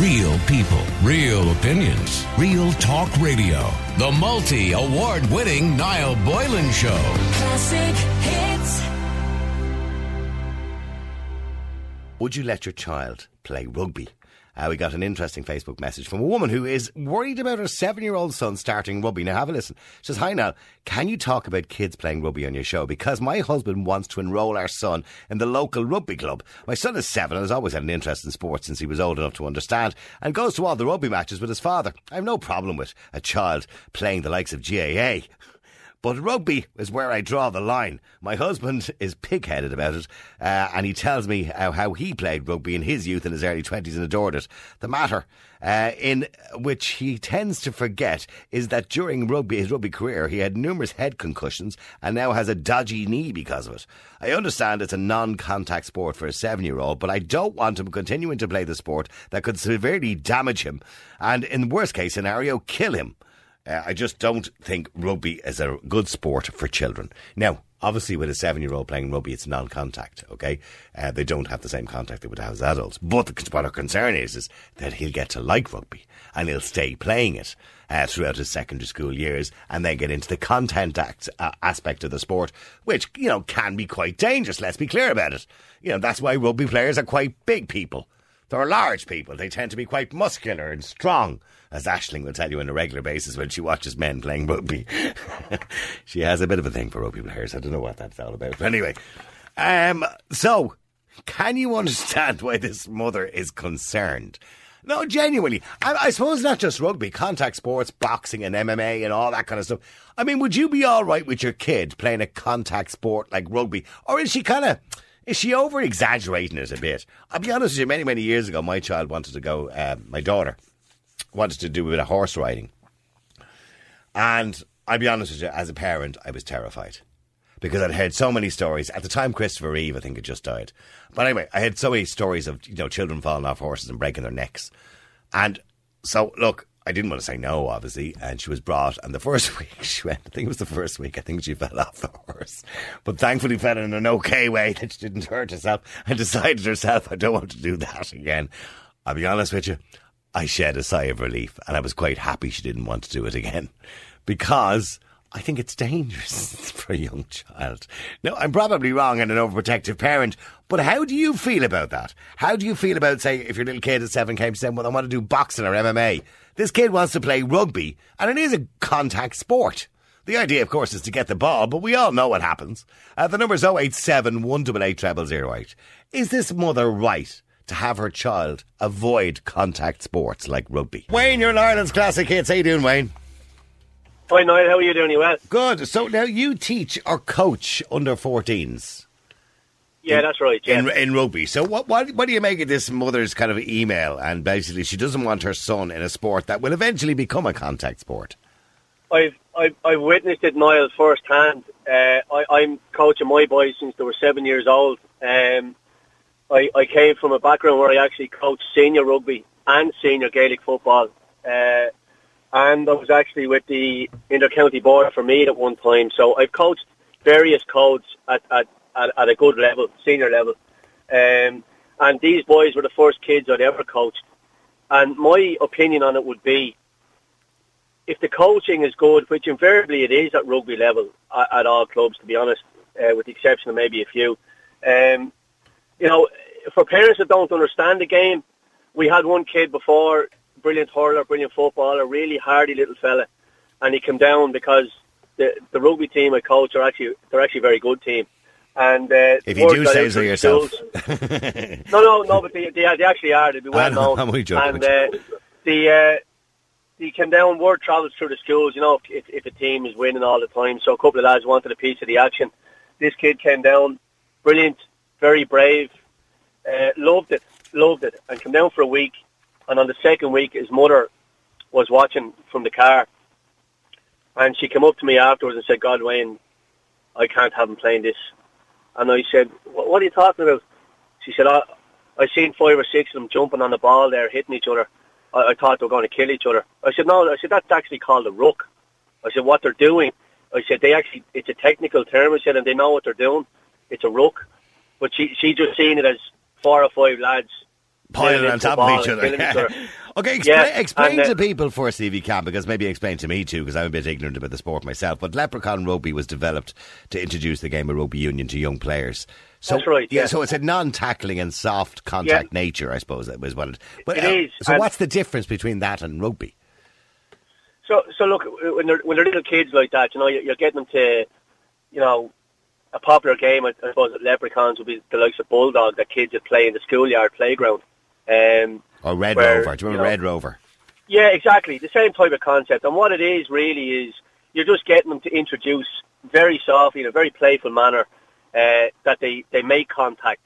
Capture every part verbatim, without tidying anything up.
Real people, real opinions, real talk radio. The multi-award-winning Niall Boylan Show. Classic hits. Would you let your child play rugby? Uh, we got an interesting Facebook message from a woman who is worried about her seven-year-old son starting rugby. Now, have a listen. She says, "Hi, Niall. Can you talk about kids playing rugby on your show? Because my husband wants to enrol our son in the local rugby club. My son is seven and has always had an interest in sports since he was old enough to understand and goes to all the rugby matches with his father. I have no problem with a child playing the likes of G A A. But rugby is where I draw the line. My husband is pig-headed about it, uh, and he tells me how, how he played rugby in his youth in his early twenties and adored it. The matter uh, in which he tends to forget is that during rugby, his rugby career, he had numerous head concussions and now has a dodgy knee because of it. I understand it's a non-contact sport for a seven-year-old, but I don't want him continuing to play the sport that could severely damage him and, in the worst-case scenario, kill him. Uh, I just don't think rugby is a good sport for children." Now, obviously with a seven-year-old playing rugby, it's non-contact, okay? Uh, they don't have the same contact they would have as adults. But the, what our concern is, is that he'll get to like rugby and he'll stay playing it uh, throughout his secondary school years and then get into the contact act, uh, aspect of the sport, which, you know, can be quite dangerous. Let's be clear about it. You know, that's why rugby players are quite big people. They're large people. They tend to be quite muscular and strong, as Aisling will tell you on a regular basis when she watches men playing rugby. She has a bit of a thing for rugby players. I don't know what that's all about. But anyway, um, so can you understand why this mother is concerned? No, genuinely. I, I suppose not just rugby, contact sports, boxing and M M A and all that kind of stuff. I mean, would you be all right with your kid playing a contact sport like rugby? Or is she kind of... Is she over-exaggerating it a bit? I'll be honest with you, many, many years ago, my child wanted to go, uh, my daughter, wanted to do a bit of horse riding. And I'll be honest with you, as a parent, I was terrified. Because I'd heard so many stories. At the time, Christopher Reeve, I think, had just died. But anyway, I had so many stories of, you know, children falling off horses and breaking their necks. And so, look, I didn't want to say no, obviously, and she was brought, and the first week she went, I think it was the first week, I think she fell off the horse, but thankfully fell in an okay way that she didn't hurt herself, and decided herself, I don't want to do that again. I'll be honest with you, I shed a sigh of relief, and I was quite happy she didn't want to do it again, because I think it's dangerous for a young child. Now, I'm probably wrong and an overprotective parent, but how do you feel about that? How do you feel about, say, if your little kid at seven came to say, well, I want to do boxing or M M A. This kid wants to play rugby, and it is a contact sport. The idea, of course, is to get the ball, but we all know what happens. Uh, the number's oh eight seven, one eight eight, zero zero zero eight. Is this mother right to have her child avoid contact sports like rugby? Wayne, you're in Ireland's Classic Hits. How you doing, Wayne? Hi, Niall. How are you doing? You well? Good. So now you teach or coach under fourteens. Yeah, in, that's right. Yeah. In, in rugby. So what, what what do you make of this mother's kind of email? And basically she doesn't want her son in a sport that will eventually become a contact sport. I've I've, I've witnessed it, Niall, firsthand. Uh, I, I'm coaching my boys since they were seven years old. Um, I, I came from a background where I actually coached senior rugby and senior Gaelic football. Uh And I was actually with the Inter-County Board for Meath at one time. So I've coached various codes at, at, at, at a good level, senior level. Um, and these boys were the first kids I'd ever coached. And my opinion on it would be, if the coaching is good, which invariably it is at rugby level, at, at all clubs, to be honest, uh, with the exception of maybe a few. Um, you know, for parents that don't understand the game, we had one kid before... Brilliant hurler, brilliant footballer, really hardy little fella, and he came down because the the rugby team I coach are actually they're actually a very good team. And uh, if you do say so yourself, no, no, no, but they they, they actually are. They'd be well known. I'm only joking. And uh, the uh, the came down. Word travels through the schools, you know, if if a team is winning all the time. So a couple of lads wanted a piece of the action. This kid came down, brilliant, very brave, uh, loved it, loved it, and came down for a week. And on the second week, his mother was watching from the car. And she came up to me afterwards and said, "God, Wayne, I can't have him playing this." And I said, "What are you talking about?" She said, I, I seen five or six of them jumping on the ball there, hitting each other. I, I thought they were going to kill each other. I said, "No," I said, "that's actually called a ruck." I said, "What they're doing." I said, "They actually, it's a technical term," I said, "and they know what they're doing. It's a ruck." But she, she just seen it as four or five lads piling on top of each other. Okay, explain, yeah, explain and, uh, to people first, if you can, because maybe explain to me too, because I'm a bit ignorant about the sport myself. But Leprechaun Rugby was developed to introduce the game of rugby union to young players. So, that's right. Yeah, yeah. So it's a non-tackling and soft contact yeah. nature, I suppose, that was what it, but, it uh, is. So and what's the difference between that and rugby? So, so look, when they're, when they're little kids like that, you know, you're, you're getting them to, you know, a popular game, I, I suppose, at Leprechauns would be the likes of Bulldog that kids would play in the schoolyard playground. Um, or Red where, Rover. Do you remember you know, Red Rover? Yeah, exactly. The same type of concept. And what it is really is you're just getting them to introduce very softly, in a very playful manner, uh, that they, they make contact,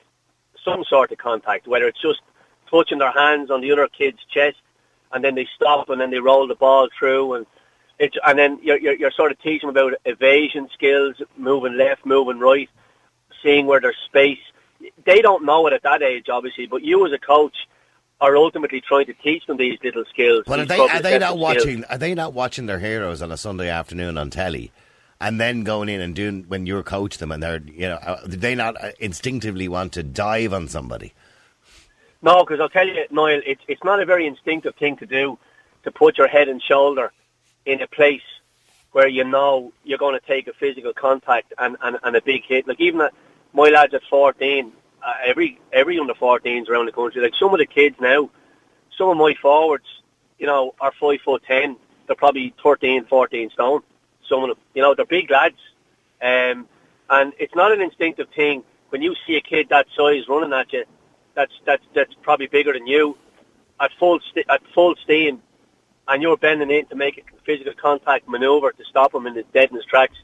some sort of contact, whether it's just touching their hands on the other kid's chest, and then they stop, and then they roll the ball through, and it, and then you're, you're, you're sort of teaching them about evasion skills, moving left, moving right, seeing where there's space. They don't know it at that age, obviously, but you as a coach are ultimately trying to teach them these little skills. But are they, are they not watching? Skills. Are they not watching their heroes on a Sunday afternoon on telly, and then going in and doing when you're coach them, and they're you know, do they not instinctively want to dive on somebody? No, because I'll tell you, Niall, it's it's not a very instinctive thing to do, to put your head and shoulder in a place where you know you're going to take a physical contact and, and, and a big hit. Like even at, my lads at fourteen, uh, every every under fourteens around the country. Like some of the kids now, some of my forwards, you know, are five foot ten. They're probably thirteen, fourteen stone. Some of them, you know, they're big lads, um, and it's not an instinctive thing when you see a kid that size running at you. That's that's that's probably bigger than you at full st- at full steam, and you're bending in to make a physical contact maneuver to stop him in his dead in his tracks.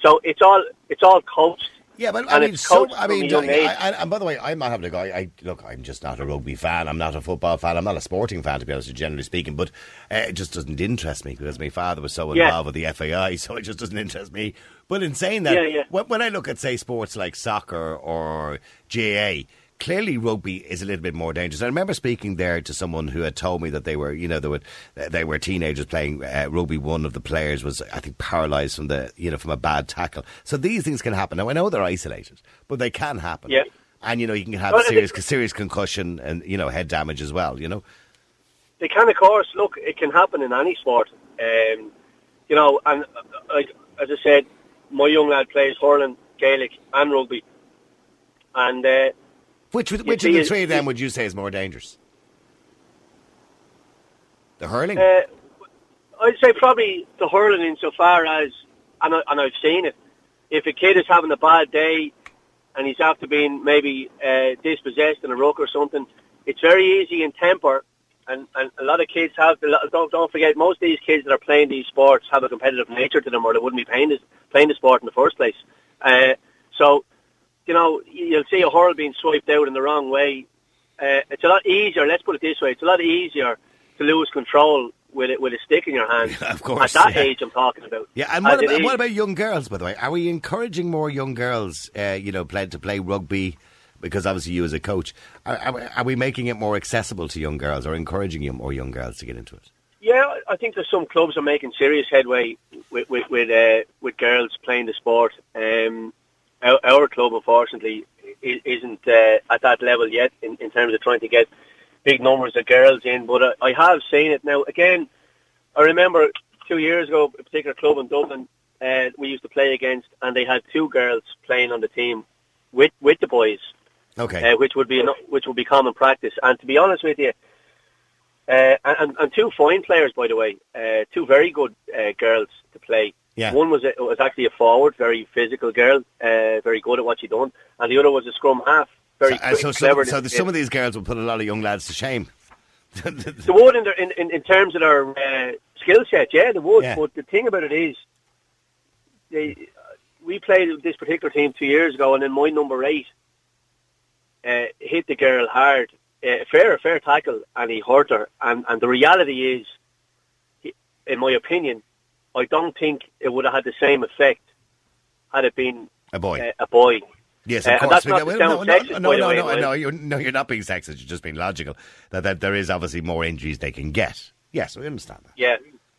So it's all it's all coached. Yeah, but and I mean, so, I mean, I, I, and by the way, I'm not having a guy. I look, I'm just not a rugby fan. I'm not a football fan. I'm not a sporting fan, to be honest, generally speaking. But uh, it just doesn't interest me because my father was so involved yeah. with the F A I, so it just doesn't interest me. But in saying that, yeah, yeah. When, when I look at say sports like soccer or J A. Clearly, rugby is a little bit more dangerous. I remember speaking there to someone who had told me that they were, you know, they were, they were teenagers playing uh, rugby. One of the players was, I think, paralysed from the, you know, from a bad tackle. So these things can happen. Now I know they're isolated, but they can happen. Yeah. And you know, you can have well, serious, think, serious concussion and you know, head damage as well. You know, they can, of course. Look, it can happen in any sport. Um, you know, and like as I said, my young lad plays hurling, Gaelic, and rugby, and. Uh, Which which of the three of them would you say is more dangerous? The hurling? Uh, I'd say probably the hurling insofar as, and, I, and I've seen it, if a kid is having a bad day and he's after being maybe uh, dispossessed in a ruck or something, it's very easy in temper, and, and a lot of kids have, don't, don't forget, most of these kids that are playing these sports have a competitive nature to them or they wouldn't be playing, this, playing the sport in the first place. Uh, so... You know, you'll see a hurl being swiped out in the wrong way. Uh, it's a lot easier, let's put it this way, it's a lot easier to lose control with it, with a stick in your hand. Yeah, of course, at that yeah. age I'm talking about. Yeah, and what about, what about young girls, by the way? Are we encouraging more young girls, uh, you know, play, to play rugby? Because obviously you as a coach, are, are, are we making it more accessible to young girls or encouraging you more young girls to get into it? Yeah, I think there's some clubs are making serious headway with, with, with, uh, with girls playing the sport. Um Our club, unfortunately, isn't uh, at that level yet in, in terms of trying to get big numbers of girls in. But uh, I have seen it now. Again, I remember two years ago, a particular club in Dublin uh, we used to play against, and they had two girls playing on the team with with the boys. Okay, uh, which would be which would be common practice. And to be honest with you, uh, and, and two fine players, by the way, uh, two very good uh, girls to play. Yeah. One was a, was actually a forward, very physical girl, uh, very good at what she done, and the other was a scrum half, very so, quick, so, so, clever. So the, some of these girls will put a lot of young lads to shame. They would in, their, in, in, in terms of their uh, skill set, yeah, they would. Yeah. But the thing about it is, they, we played this particular team two years ago, and then my number eight uh, hit the girl hard, uh, fair fair tackle, and he hurt her. And, and the reality is, in my opinion, I don't think it would have had the same effect had it been a boy. Uh, a boy. Yes, of uh, course. No, no, no, no, you're not being sexist. You're just being logical. That, that there is obviously more injuries they can get. Yes, we understand that. Yeah,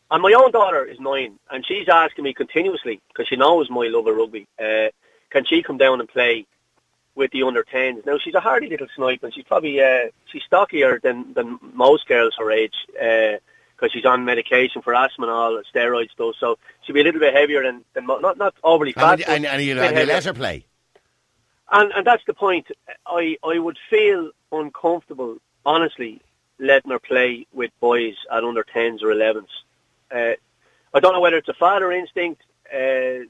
and my own daughter is nine, and she's asking me continuously because she knows my love of rugby. Uh, can she come down and play with the under tens. Now, she's a hardy little snipe, and she's probably uh, she's stockier than, than most girls her age, because uh, she's on medication for asthma and all, steroids, though, so she'll be a little bit heavier than, than not not overly fat. And, and, and you know, they let her play. And, and that's the point. I, I would feel uncomfortable, honestly, letting her play with boys at under tens or elevens. Uh, I don't know whether it's a father instinct, uh,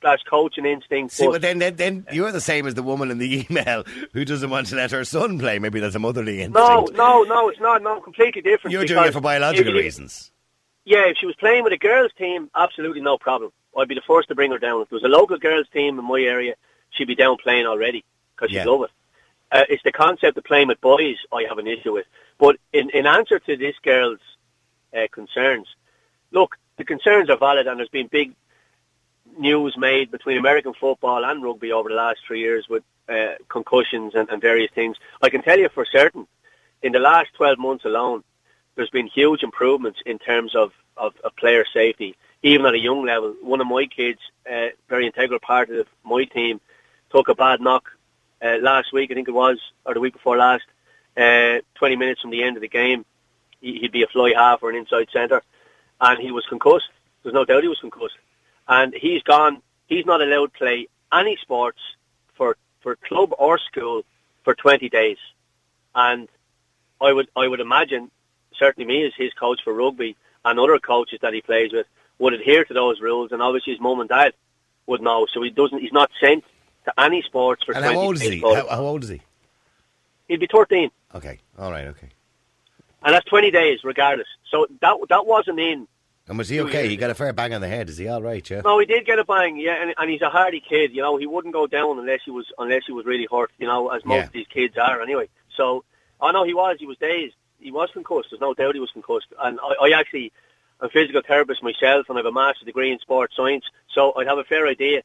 slash coaching instinct. See, but, but then, then, then you're the same as the woman in the email who doesn't want to let her son play. Maybe that's a motherly instinct. No, no, no, it's not. No, completely different. You're doing it for biological if, reasons. Yeah, if she was playing with a girls' team, absolutely no problem. I'd be the first to bring her down. If there was a local girls' team in my area, she'd be down playing already because she'd yeah. love it. Uh, it's the concept of playing with boys I have an issue with. But in, in answer to this girl's uh, concerns, look, the concerns are valid, and there's been big news made between American football and rugby over the last three years with uh, concussions and, and various things. I can tell you for certain, in the last twelve months alone, there's been huge improvements in terms of, of, of player safety, even at a young level. One of my kids, a uh, very integral part of my team, took a bad knock uh, last week, I think it was, or the week before last, uh, twenty minutes from the end of the game. He'd be a fly half or an inside centre. And he was concussed. There's no doubt he was concussed. And he's gone. He's not allowed to play any sports for, for club or school for twenty days. And I would I would imagine, certainly me as his coach for rugby and other coaches that he plays with, would adhere to those rules. And obviously his mum and dad would know. So he doesn't. He's not sent to any sports for twenty days. And how old is he? How, how old is he? He'd be thirteen. Okay. All right, okay. And that's twenty days, regardless. So that that wasn't in. And was he okay? He got a fair bang on the head. Is he all right? Yeah. No, he did get a bang. Yeah, and, and he's a hardy kid. You know, he wouldn't go down unless he was unless he was really hurt. You know, as most yeah. of these kids are anyway. So, I oh, know he was. He was dazed. He was concussed. There's no doubt he was concussed. And I, I actually, I'm a physical therapist myself, and I have a master's degree in sports science. So I'd have a fair idea.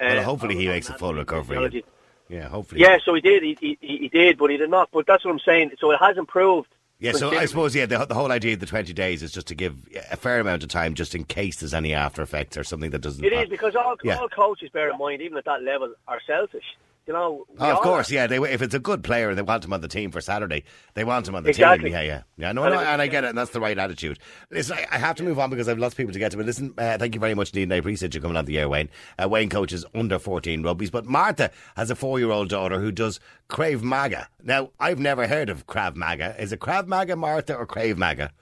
Uh, well, hopefully he makes a full recovery. Technology. Yeah, hopefully. Yeah, so he did. He, he he did, but he did not. But that's what I'm saying. So it has improved. Yeah, so I suppose, yeah, the, the whole idea of the twenty days is just to give a fair amount of time just in case there's any after effects or something that doesn't... It is, because all, yeah. all coaches, bear in mind, even at that level, are selfish. You know, oh, of course, are. yeah. They, if it's a good player and they want him on the team for Saturday, they want him on the exactly. team. Yeah, yeah. yeah. No, and, no, and I get it, and that's the right attitude. Listen, I, I have to move on because I have lots of people to get to. But listen, uh, thank you very much indeed, and I appreciate you coming on the air, Wayne. Uh, Wayne coaches under fourteen rugby, but Martha has a four-year-old daughter who does Krav Maga. Now, I've never heard of Krav Maga. Is it Krav Maga, Martha, or Krav Maga?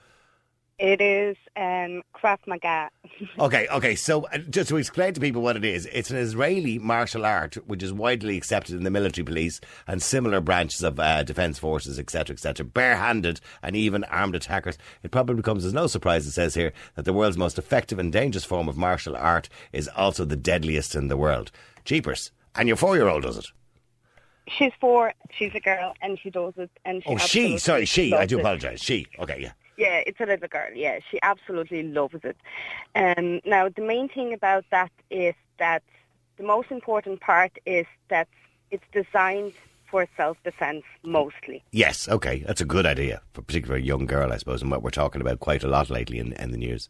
It is um, Krav Maga. okay, okay. So uh, just to explain to people what it is, it's an Israeli martial art which is widely accepted in the military police and similar branches of uh, defence forces, et cetera, et cetera, barehanded and even armed attackers. It probably comes as no surprise, it says here, that the world's most effective and dangerous form of martial art is also the deadliest in the world. Jeepers. And your four-year-old does it? She's four, she's a girl, and she does it. And she oh, she, sorry, she. I do apologise. She, okay, yeah. Yeah, it's a little girl, yeah. She absolutely loves it. Um, now, the main thing about that is that the most important part is that it's designed for self-defense mostly. Yes, okay. That's a good idea, for particularly a young girl, I suppose, and what we're talking about quite a lot lately in, in the news.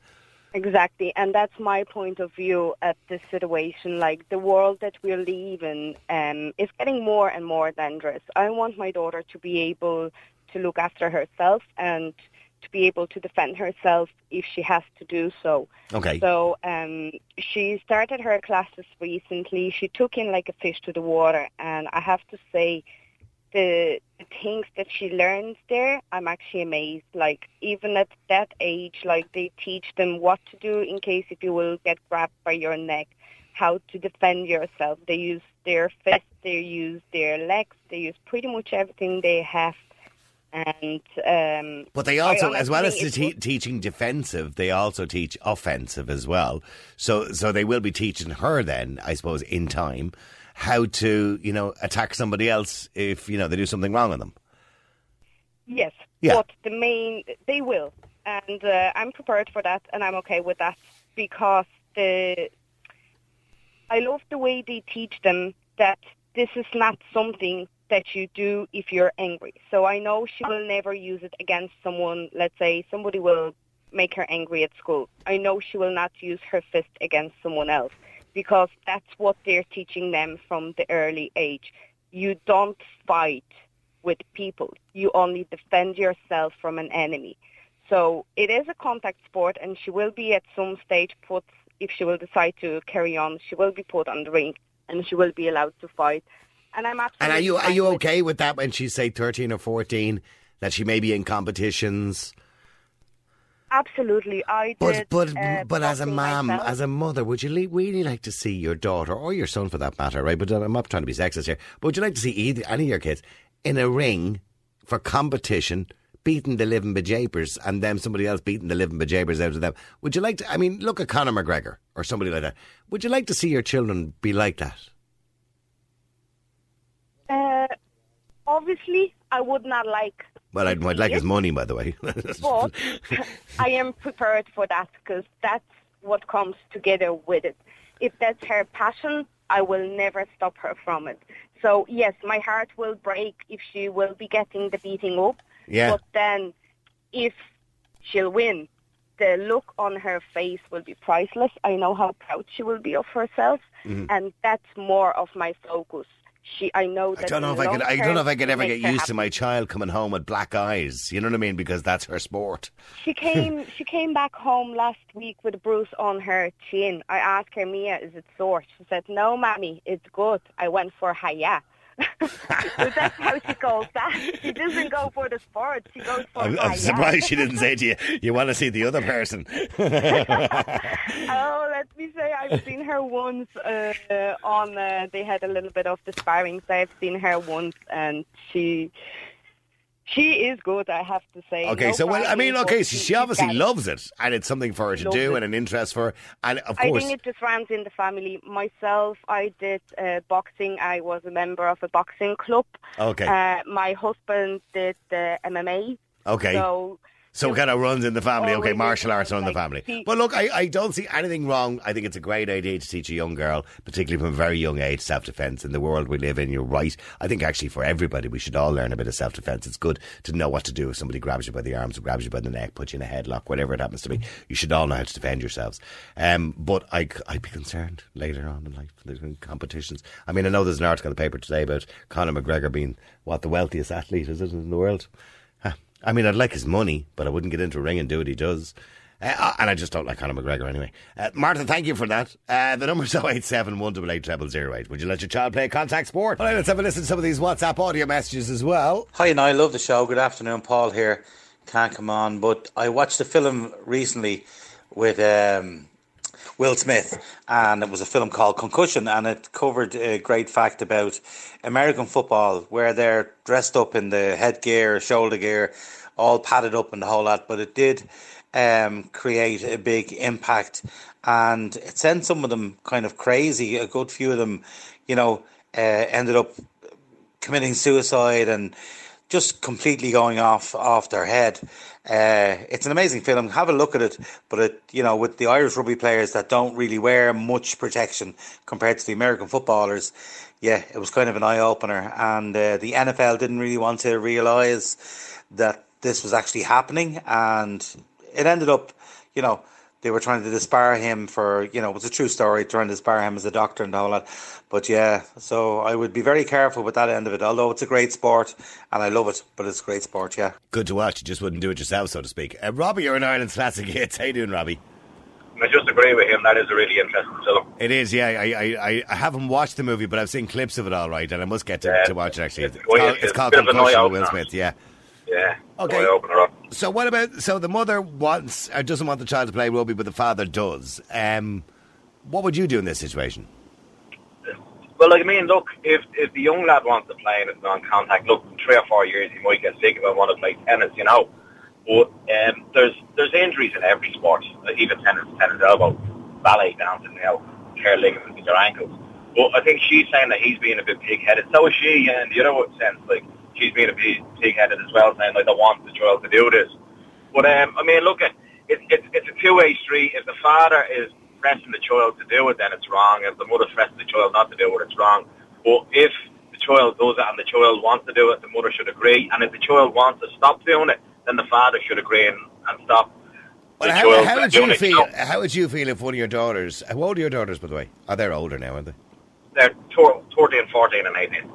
Exactly, and that's my point of view at this situation. Like, the world that we're leaving um, is getting more and more dangerous. I want my daughter to be able to look after herself and... to be able to defend herself if she has to do so. Okay. So um, she started her classes recently. She took in like a fish to the water, and I have to say the, the things that she learned there, I'm actually amazed. Like, even at that age, like, they teach them what to do in case if you will get grabbed by your neck, how to defend yourself. They use their fists, they use their legs, they use pretty much everything they have. And um, but they also, as well as te- teaching defensive, they also teach offensive as well. So, so they will be teaching her then, I suppose, in time, how to, you know, attack somebody else if, you know, they do something wrong with them. Yes, yeah. But the main, they will, and uh, I'm prepared for that, and I'm okay with that because the, I love the way they teach them that this is not something that you do if you're angry. So I know she will never use it against someone. Let's say somebody will make her angry at school. I know she will not use her fist against someone else because that's what they're teaching them from the early age. you don't fight with people. You only defend yourself from an enemy. So it is a contact sport, and she will be at some stage put, if she will decide to carry on, she will be put on the ring and she will be allowed to fight. And I'm absolutely. And are you are you okay with that when she's, say, thirteen or fourteen, that she may be in competitions? Absolutely, I did. But but, uh, but as a mum, as a mother, would you really like to see your daughter, or your son for that matter, right? But I'm not trying to be sexist here. But would you like to see either any of your kids in a ring for competition, beating the living bejapers, and then somebody else beating the living bejapers out of them? Would you like to? I mean, look at Conor McGregor or somebody like that. Would you like to see your children be like that? Uh, obviously, I would not like. Well, I'd, I'd like his money, by the way. But I am prepared for that, because that's what comes together with it. If that's her passion, I will never stop her from it. So, yes, my heart will break if she will be getting the beating up. Yeah. But then if she'll win, the look on her face will be priceless. I know how proud she will be of herself. Mm-hmm. And that's more of my focus. She, I know. That I don't know if I could. I don't know if I could ever get used happy. to my child coming home with black eyes. You know what I mean? Because that's her sport. She came. she came back home last week with a bruise on her chin. I asked her, Mia, is it sore? She said, no, mammy, it's good. I went for hiya. So that's how she calls that. She doesn't go for the sport. She goes for. I'm, I'm surprised she didn't say to you, you want to see the other person. Oh, let me say, I've seen her once uh, on. Uh, they had a little bit of the sparring, so I've seen her once, and she she is good. I have to say. Okay, no so well, I mean, okay, so she obviously it. loves it, and it's something for her to loves do, it. and an interest for her, and of I course, I think it just runs in the family. Myself, I did uh, boxing. I was a member of a boxing club. Okay. Uh, my husband did the uh, M M A. Okay. So. So it kind of runs in the family. Okay, martial arts run in the family. But look, I, I don't see anything wrong. I think it's a great idea to teach a young girl, particularly from a very young age, self-defence. In the world we live in, you're right. I think actually for everybody, we should all learn a bit of self-defence. It's good to know what to do if somebody grabs you by the arms, or grabs you by the neck, puts you in a headlock, whatever it happens to be. You should all know how to defend yourselves. Um, but I, I'd be concerned later on in life, in competitions. I mean, I know there's an article in the paper today about Conor McGregor being, what, the wealthiest athlete, is it, in the world? I mean, I'd like his money, but I wouldn't get into a ring and do what he does. Uh, and I just don't like Conor McGregor anyway. Uh, Martha, thank you for that. Uh, the number's oh eight seven, one double eight, double oh eight. Would you let your child play a contact sport? All right, let's have a listen to some of these WhatsApp audio messages as well. Hi, and I love the show. Good afternoon, Paul here. Can't come on, but I watched a film recently with um, Will Smith, and it was a film called Concussion, and it covered a great fact about American football, where they're dressed up in the headgear, shoulder gear, all padded up and the whole lot, but it did um, create a big impact, and it sent some of them kind of crazy. A good few of them, you know, uh, ended up committing suicide and just completely going off off their head. Uh, it's an amazing film. Have a look at it. But it, you know, with the Irish rugby players that don't really wear much protection compared to the American footballers, yeah, it was kind of an eye opener. And uh, the N F L didn't really want to realise that this was actually happening, and it ended up, you know, they were trying to disbar him for, you know, it was a true story, trying to disbar him as a doctor and all that. But yeah, so I would be very careful with that end of it, although it's a great sport and I love it, but it's a great sport, yeah. Good to watch, you just wouldn't do it yourself, so to speak. Uh, Robbie, you're an Ireland's classic hits. How you doing, Robbie? I just agree with him, that is a really interesting film. It is, yeah. I I, I haven't watched the movie, but I've seen clips of it all right, and I must get to, yeah, to watch it, actually. It's, it's, it's called, it's it's called Concussion with Will Smith, yeah. Yeah. Okay. So what about, so the mother wants or doesn't want the child to play rugby, but the father does. Um, what would you do in this situation? Well, like, I mean, look, if if the young lad wants to play and it's non-contact, look, in three or four years he might get sick if I want to play tennis, you know. But um, there's there's injuries in every sport, like even tennis, tennis elbow, ballet down to now, tear ligaments in your ankles. But I think she's saying that he's being a bit pig-headed. So is she, and the other sense, like, she's being a bit pig-headed as well, saying, like, I want the child to do this. But, um, I mean, look, it, it, it, it's a two-way street. If the father is pressing the child to do it, then it's wrong. If the mother's pressing the child not to do it, it's wrong. But if the child does it and the child wants to do it, the mother should agree. And if the child wants to stop doing it, then the father should agree and, and stop. Well, the how, child how would you feel? It. How would you feel if one of your daughters... How old are your daughters, by the way? Oh, they're older now, aren't they? They're thirteen, fourteen and eighteen.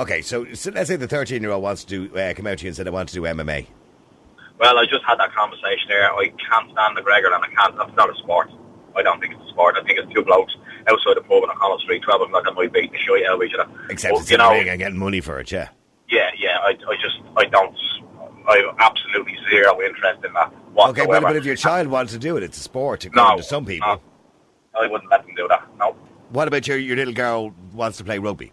Okay, so, so let's say the thirteen-year-old wants to uh, come out to you and said, I want to do M M A. Well, I just had that conversation there. I can't stand McGregor, and I can't. That's not a sport. I don't think it's a sport. I think it's two blokes outside the pub on O'Connell Street, twelve o'clock at night, beating the shit out of each other. Except but, it's you know, and getting money for it, yeah. Yeah, yeah. I, I just, I don't, I have absolutely zero interest in that whatsoever. Okay, but, but if your child wants to do it, it's a sport, according no, to some people. No, I wouldn't let them do that, no. What about your, your little girl wants to play rugby?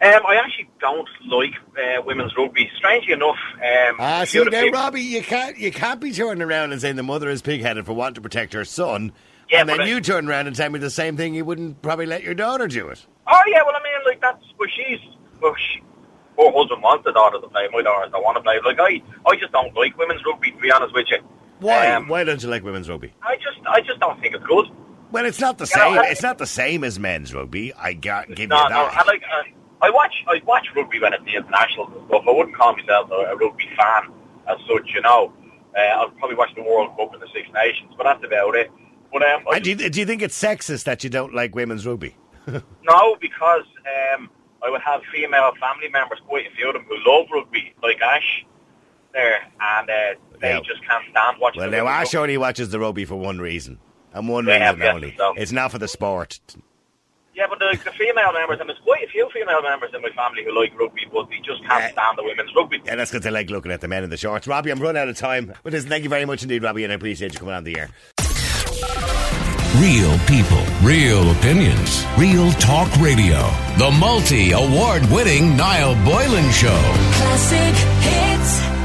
Um, I actually don't like uh, women's rugby. Strangely enough, um, ah, see now, people... Robbie, you can't you can't be turning around and saying the mother is pig-headed for wanting to protect her son, yeah, and then I... you turn around and tell me the same thing. You wouldn't probably let your daughter do it. Oh yeah, well I mean, like that's well, she's well, she, her husband wants the daughter to play. My daughter don't want to play. Like I, I just don't like women's rugby. To be honest with you, why? Um, why don't you like women's rugby? I just, I just don't think it's good. Well, it's not the you same. Know, it's not the same as men's rugby. I got give no, you that. No, I like. Uh, I watch I watch rugby when it's the internationals and stuff. I wouldn't call myself a, a rugby fan as such, you know. Uh, I'll probably watch the World Cup and the Six Nations, but that's about it. But um, and do you, do you think it's sexist that you don't like women's rugby? No, because um, I would have female family members, quite a few of them, who love rugby, like Ash there, and uh, they yeah. just can't stand watching. Well, now Ash only watches the rugby for one reason, and one yeah, reason yeah, only. So. It's not for the sport. Yeah, but the, the female members, and there's quite a few female members in my family who like rugby, but they just can't uh, stand the women's rugby. Yeah, that's because they like looking at the men in the shorts. Robbie, I'm running out of time. But listen, thank you very much indeed, Robbie, and I appreciate you coming on the air. Real people, real opinions, real talk radio. The multi-award-winning Niall Boylan Show. Classic hits.